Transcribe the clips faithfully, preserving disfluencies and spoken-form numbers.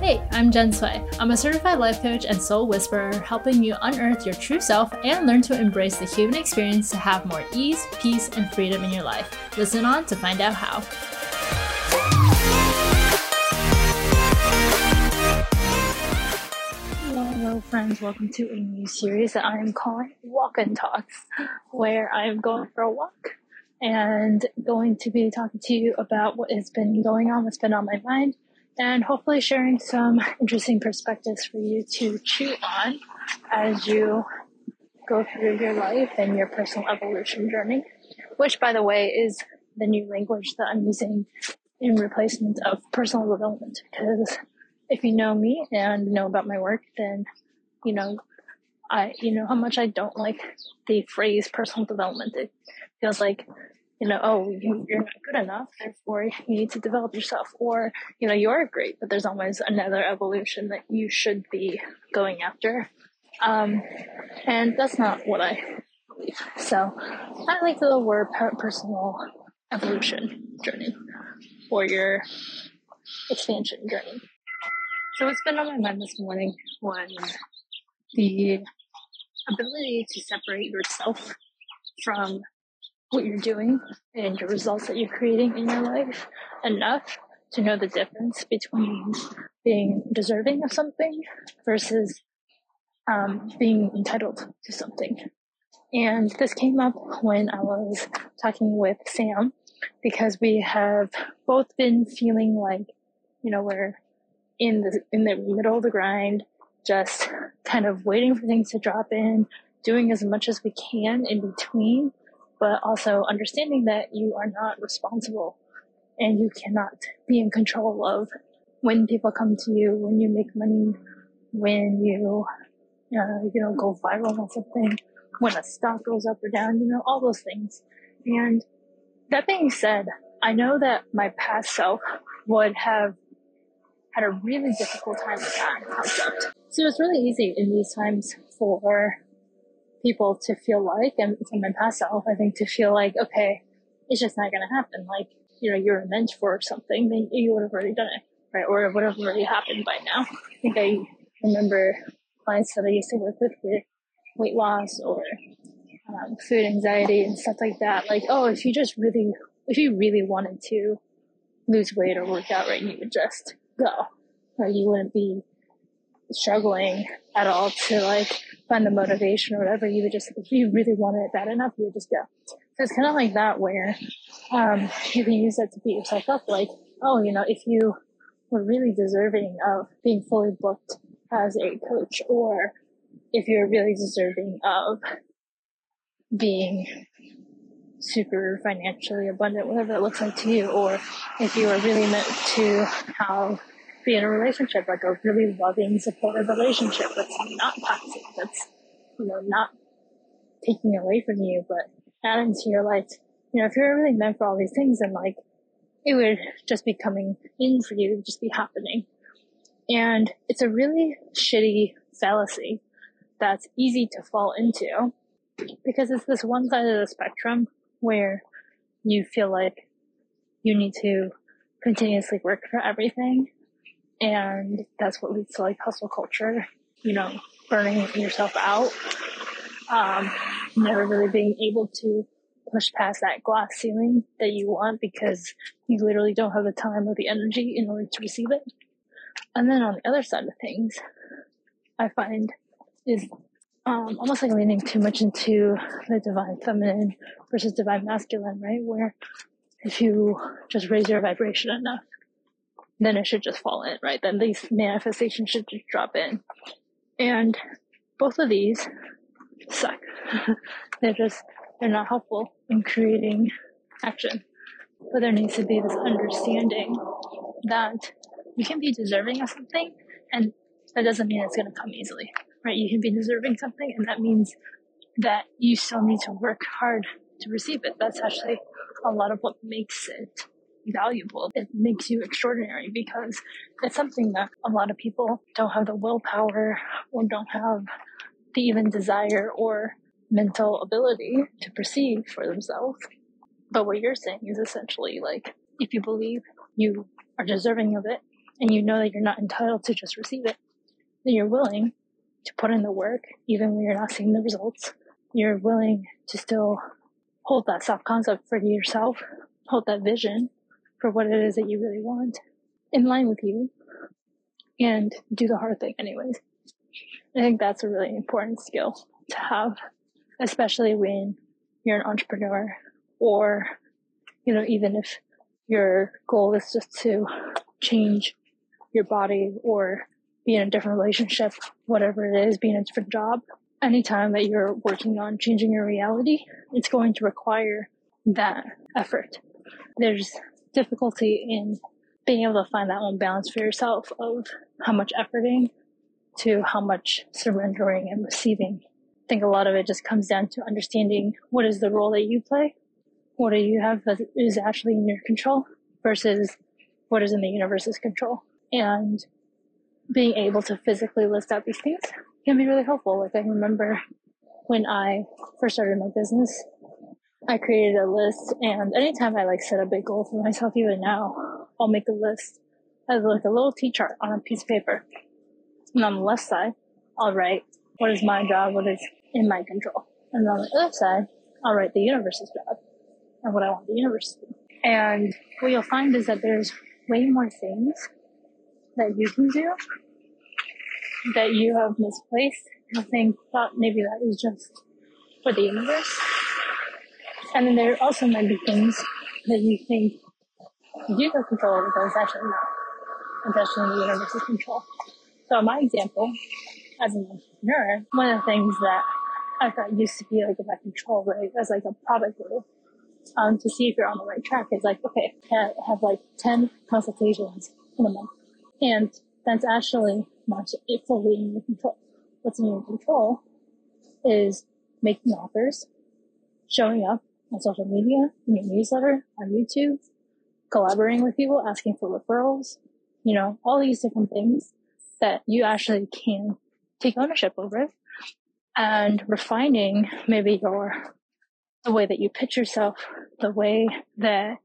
Hey, I'm Jen Sui. I'm a certified life coach and soul whisperer, helping you unearth your true self and learn to embrace the human experience to have more ease, peace, and freedom in your life. Listen on to find out how. Hello, hello friends. Welcome to a new series that I am calling Walk and Talks, where I am going for a walk and going to be talking to you about what has been going on, what's been on my mind, and hopefully sharing some interesting perspectives for you to chew on as you go through your life and your personal evolution journey, which, by the way, is the new language that I'm using in replacement of personal development. Because if you know me and know about my work, then you know I, you know how much I don't like the phrase personal development. It feels like, you know, oh, you're not good enough, therefore you need to develop yourself. Or, you know, you're great, but there's always another evolution that you should be going after. Um, and that's not what I believe. So I like the word personal evolution journey or your expansion journey. So what's been on my mind this morning was the ability to separate yourself from what you're doing and your results that you're creating in your life enough to know the difference between being deserving of something versus um, being entitled to something. And this came up when I was talking with Sam, because we have both been feeling like, you know, we're in the, in the middle of the grind, just kind of waiting for things to drop in, doing as much as we can in between, but also understanding that you are not responsible and you cannot be in control of when people come to you, when you make money, when you, uh, you know, go viral on something, when a stock goes up or down, you know, all those things. And that being said, I know that my past self would have had a really difficult time with that concept. So it's really easy in these times for people to feel like, and from my past self, I think, to feel like, okay, it's just not going to happen. Like, you know, you're a mentor or something, then you would have already done it, right? Or it would have already happened by now. I think I remember clients that I used to work with with weight loss or um, food anxiety and stuff like that. Like, oh, if you just really, if you really wanted to lose weight or work out, right, you would just go. Or you wouldn't be struggling at all to like find the motivation or whatever. You would just, if you really wanted it bad enough, you would just go. So it's kind of like that, where um you can use that to beat yourself up, like, oh, you know, if you were really deserving of being fully booked as a coach, or if you're really deserving of being super financially abundant, whatever it looks like to you, or if you are really meant to have be in a relationship, like a really loving, supportive relationship that's not toxic, that's, you know, not taking away from you, but adding to your life. You know, if you're really meant for all these things, then like it would just be coming in for you, it would just be happening. And it's a really shitty fallacy that's easy to fall into, because it's this one side of the spectrum where you feel like you need to continuously work for everything. And that's what leads to like hustle culture, you know, burning yourself out, um, never really being able to push past that glass ceiling that you want because you literally don't have the time or the energy in order to receive it. And then on the other side of things, I find is um, almost like leaning too much into the divine feminine versus divine masculine, right? Where if you just raise your vibration enough, then it should just fall in, right? Then these manifestations should just drop in. And both of these suck. They're just, they're not helpful in creating action. But there needs to be this understanding that you can be deserving of something, and that doesn't mean it's going to come easily, right? You can be deserving something, and that means that you still need to work hard to receive it. That's actually a lot of what makes it valuable. It makes you extraordinary, because it's something that a lot of people don't have the willpower or don't have the even desire or mental ability to perceive for themselves. But what you're saying is essentially like, if you believe you are deserving of it and you know that you're not entitled to just receive it, then you're willing to put in the work, even when you're not seeing the results. You're willing to still hold that self-concept for yourself, hold that vision for what it is that you really want in line with you, and do the hard thing anyways. I think that's a really important skill to have, especially when you're an entrepreneur, or, you know, even if your goal is just to change your body or be in a different relationship, whatever it is, be in a different job. Anytime that you're working on changing your reality, it's going to require that effort. There's difficulty in being able to find that own balance for yourself of how much efforting to how much surrendering and receiving. I think a lot of it just comes down to understanding what is the role that you play, what do you have that is actually in your control versus what is in the universe's control. And being able to physically list out these things can be really helpful. Like, I remember when I first started my business, I created a list, and anytime I like set a big goal for myself, even now, I'll make a list as like a little T-chart on a piece of paper. And on the left side, I'll write what is my job, what is in my control. And on the other side, I'll write the universe's job and what I want the universe to do. And what you'll find is that there's way more things that you can do that you have misplaced. I think thought maybe that is just for the universe. And then there also might be things that you think you have control over, but it's actually not. It's actually in the universe's control. So in my example, as an entrepreneur, one of the things that I thought used to be like about control, right, as like a product group, um, to see if you're on the right track is like, okay, I have like ten consultations in a month. And that's actually not fully in your control. What's in your control is making offers, showing up on social media, in your newsletter, on YouTube, collaborating with people, asking for referrals, you know, all these different things that you actually can take ownership over, and refining maybe your, the way that you pitch yourself, the way that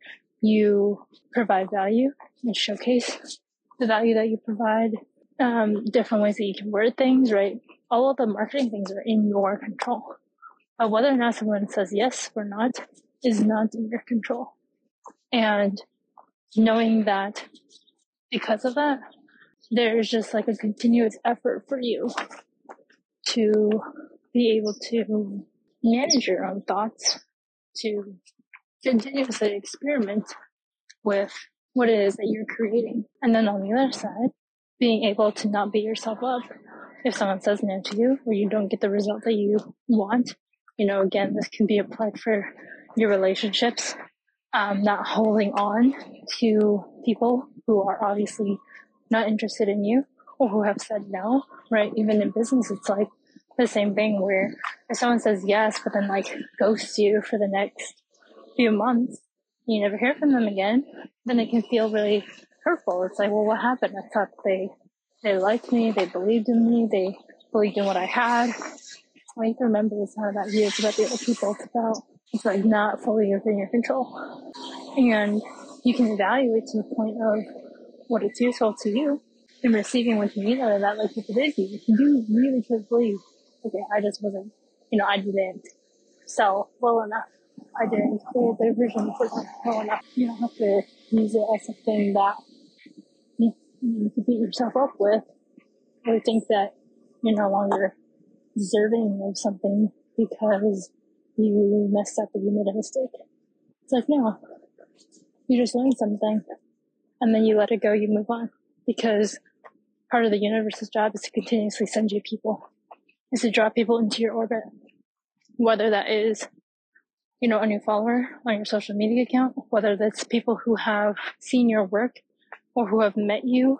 you provide value and showcase the value that you provide, um, different ways that you can word things, right? All of the marketing things are in your control. But whether or not someone says yes or not is not in your control. And knowing that because of that, there's just like a continuous effort for you to be able to manage your own thoughts, to continuously experiment with what it is that you're creating. And then on the other side, being able to not beat yourself up if someone says no to you or you don't get the result that you want. You know, again, this can be applied for your relationships, um, not holding on to people who are obviously not interested in you or who have said no, right? Even in business, it's like the same thing where if someone says yes, but then like ghosts you for the next few months, you never hear from them again, then it can feel really hurtful. It's like, well, what happened? I thought they, they liked me, they believed in me, they believed in what I had. I need to remember it's not about you, it's about the other people. It's about, it's like not fully within your control. And you can evaluate to the point of what is useful to you in receiving what you need out of that, like if it is you, if you really could believe, okay, I just wasn't, you know, I didn't sell well enough. I didn't hold their vision for them well enough. You don't have to use it as something that you, you know, to beat yourself up with, or think that you're no longer deserving of something because you messed up or you made a mistake. It's like, no, you just learned something. And then you let it go, you move on. Because part of the universe's job is to continuously send you people, is to draw people into your orbit. Whether that is, you know, a new follower on your social media account, whether that's people who have seen your work or who have met you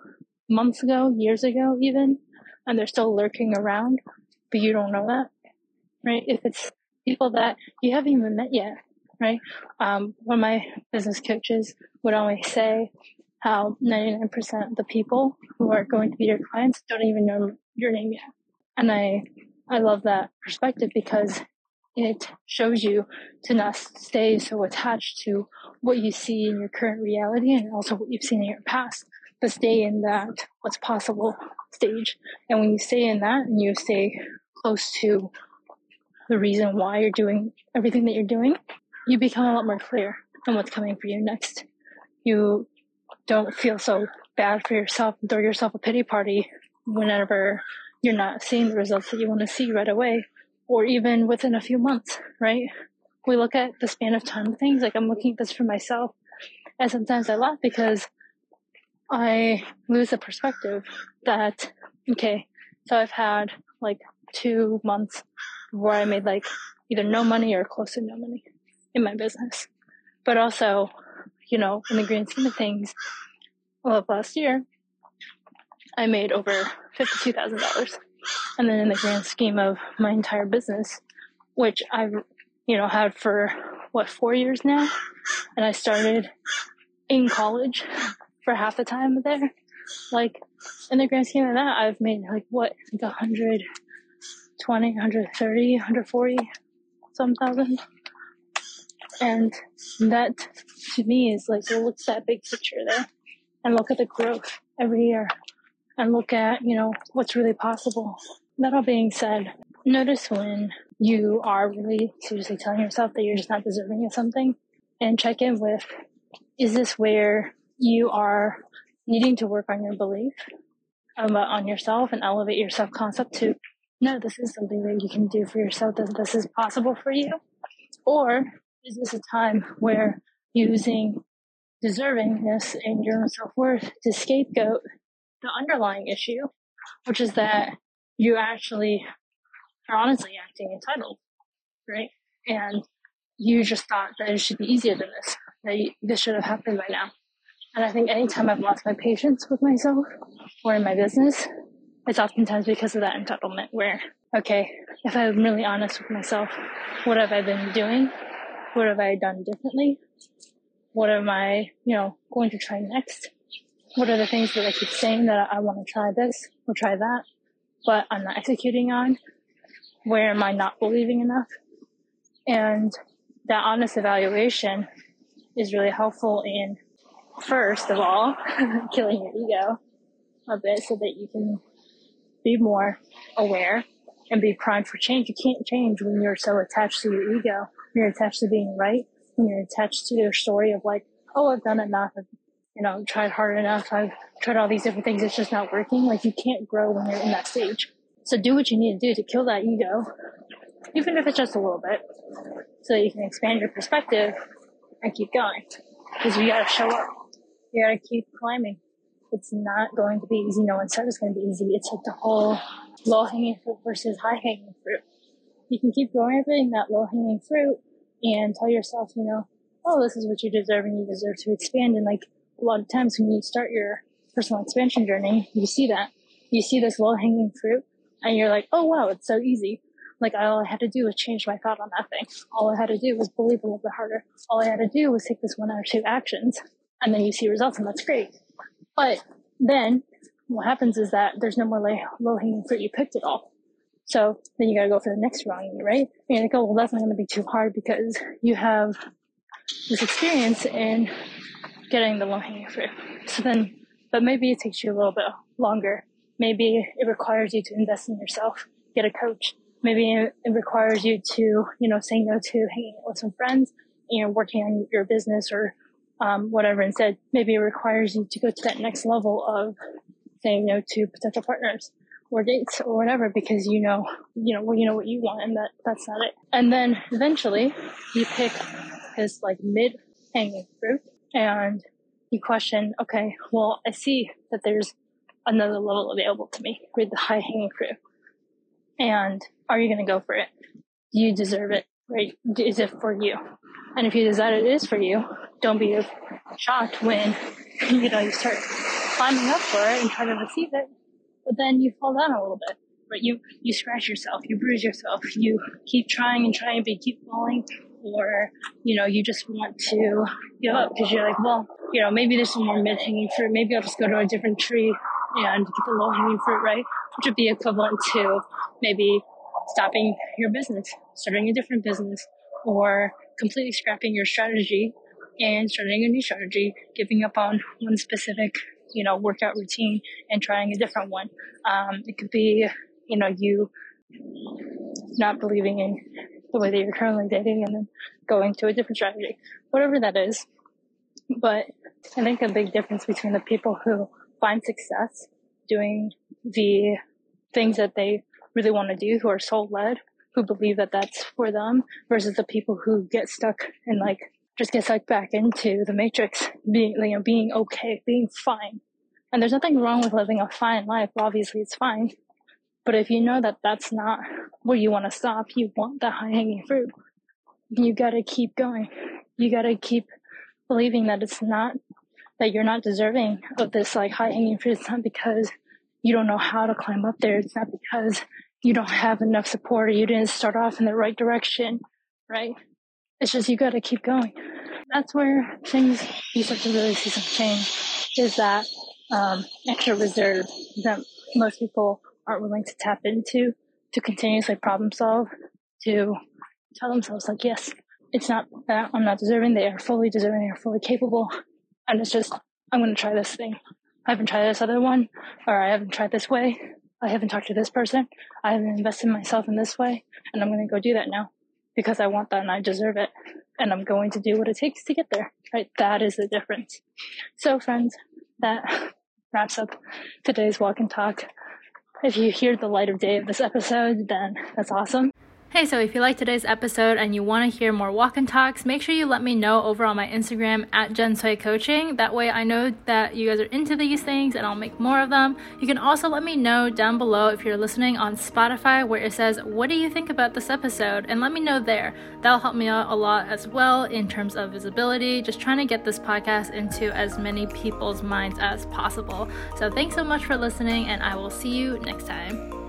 months ago, years ago even, and they're still lurking around, but you don't know that, right? If it's people that you haven't even met yet, right? Um, one of my business coaches would always say, how ninety-nine percent of the people who are going to be your clients don't even know your name yet. And I, I love that perspective because it shows you to not stay so attached to what you see in your current reality and also what you've seen in your past. but stay in that what's possible stage. And when you stay in that and you stay close to the reason why you're doing everything that you're doing, you become a lot more clear on what's coming for you next. You don't feel so bad for yourself and throw yourself a pity party whenever you're not seeing the results that you want to see right away, or even within a few months, right? We look at the span of time of things. Like, I'm looking at this for myself, and sometimes I laugh because I lose the perspective that, okay, so I've had like two months where I made like either no money or close to no money in my business. But also, you know, in the grand scheme of things, all of last year, I made over fifty-two thousand dollars. And then in the grand scheme of my entire business, which I've, you know, had for what, four years now. And I started in college for half the time there. Like, in the grand scheme of that, I've made like what, like one hundred twenty, one hundred thirty, one hundred forty some thousand. And that to me is like, well, look at that big picture there and look at the growth every year and look at, you know, what's really possible. That all being said, notice when you are really seriously telling yourself that you're just not deserving of something, and check in with, is this where you are needing to work on your belief about on yourself and elevate your self-concept to, no, this is something that you can do for yourself, that this is possible for you? Or is this a time where using deservingness and your own self-worth to scapegoat the underlying issue, which is that you actually are honestly acting entitled, right? And you just thought that it should be easier than this, that you, this should have happened by now. And I think anytime I've lost my patience with myself or in my business, it's oftentimes because of that entitlement where, okay, if I'm really honest with myself, what have I been doing? What have I done differently? What am I, you know, going to try next? What are the things that I keep saying that I want to try this or try that, but I'm not executing on? Where am I not believing enough? And that honest evaluation is really helpful in, first of all, killing your ego a bit so that you can be more aware and be primed for change. You can't change when you're so attached to your ego, when you're attached to being right, when you're attached to your story of like, oh, I've done enough, I've, you know, tried hard enough, I've tried all these different things, it's just not working. Like, you can't grow when you're in that stage. So do what you need to do to kill that ego, even if it's just a little bit, so that you can expand your perspective and keep going. Because you gotta show up. You gotta keep climbing. It's not going to be easy. No one said it's going to be easy. It's like the whole low-hanging fruit versus high-hanging fruit. You can keep growing everything, that low-hanging fruit, and tell yourself, you know, oh, this is what you deserve and you deserve to expand. And like, a lot of times when you start your personal expansion journey, you see that. You see this low-hanging fruit and you're like, oh, wow, it's so easy. Like, all I had to do was change my thought on that thing. All I had to do was believe a little bit harder. All I had to do was take this one or two actions, and then you see results, and that's great. But then what happens is that there's no more low-hanging fruit. You picked it all. So then you got to go for the next wrong, right? You're going to go, well, that's not going to be too hard because you have this experience in getting the low-hanging fruit. So then, but maybe it takes you a little bit longer. Maybe it requires you to invest in yourself, get a coach. Maybe it requires you to, you know, say no to hanging out with some friends and working on your business or um, whatever instead. Maybe it requires you to go to that next level of saying no to potential partners or dates or whatever, because you know, you know, well, you know what you want, and that that's not it. And then eventually you pick this like mid hanging fruit and you question, okay, well, I see that there's another level available to me with the high hanging fruit. And are you going to go for it? Do you deserve it? Right? Is it for you? And if you decide it is for you, don't be shocked when, you know, you start climbing up for it and try to receive it, but then you fall down a little bit, right? You, you scratch yourself, you bruise yourself, you keep trying and trying, but you keep falling, or, you know, you just want to give up because you're like, well, you know, maybe there's some more mid-hanging fruit. Maybe I'll just go to a different tree and get the low-hanging fruit, right? Which would be equivalent to maybe stopping your business, starting a different business, or completely scrapping your strategy and starting a new strategy, giving up on one specific you know, workout routine and trying a different one. Um, it could be, you know, you not believing in the way that you're currently dating and then going to a different strategy, whatever that is. But I think a big difference between the people who find success doing the things that they really want to do, who are soul-led, who believe that that's for them, versus the people who get stuck and like just get sucked back into the matrix, being, you know, being okay, being fine. And there's nothing wrong with living a fine life. Obviously, it's fine. But if you know that that's not where you want to stop, you want the high-hanging fruit, you got to keep going. You got to keep believing that it's not, that you're not deserving of this like high-hanging fruit. It's not because you don't know how to climb up there. It's not because you don't have enough support or you didn't start off in the right direction, right? It's just you got to keep going. That's where things, you start to really see some change, is that um, extra reserve that most people aren't willing to tap into, to continuously problem solve, to tell themselves like, yes, it's not that I'm not deserving. They are fully deserving. They are fully capable. And it's just, I'm going to try this thing. I haven't tried this other one, or I haven't tried this way. I haven't talked to this person. I haven't invested myself in this way. And I'm going to go do that now because I want that and I deserve it. And I'm going to do what it takes to get there, right? That is the difference. So friends, that wraps up today's walk and talk. If you hear the light of day of this episode, then that's awesome. Hey, so if you like today's episode and you want to hear more walk and talks, make sure you let me know over on my Instagram at jensoicoaching. That way I know that you guys are into these things and I'll make more of them. You can also let me know down below if you're listening on Spotify where it says, what do you think about this episode? And let me know there. That'll help me out a lot as well in terms of visibility, just trying to get this podcast into as many people's minds as possible. So thanks so much for listening and I will see you next time.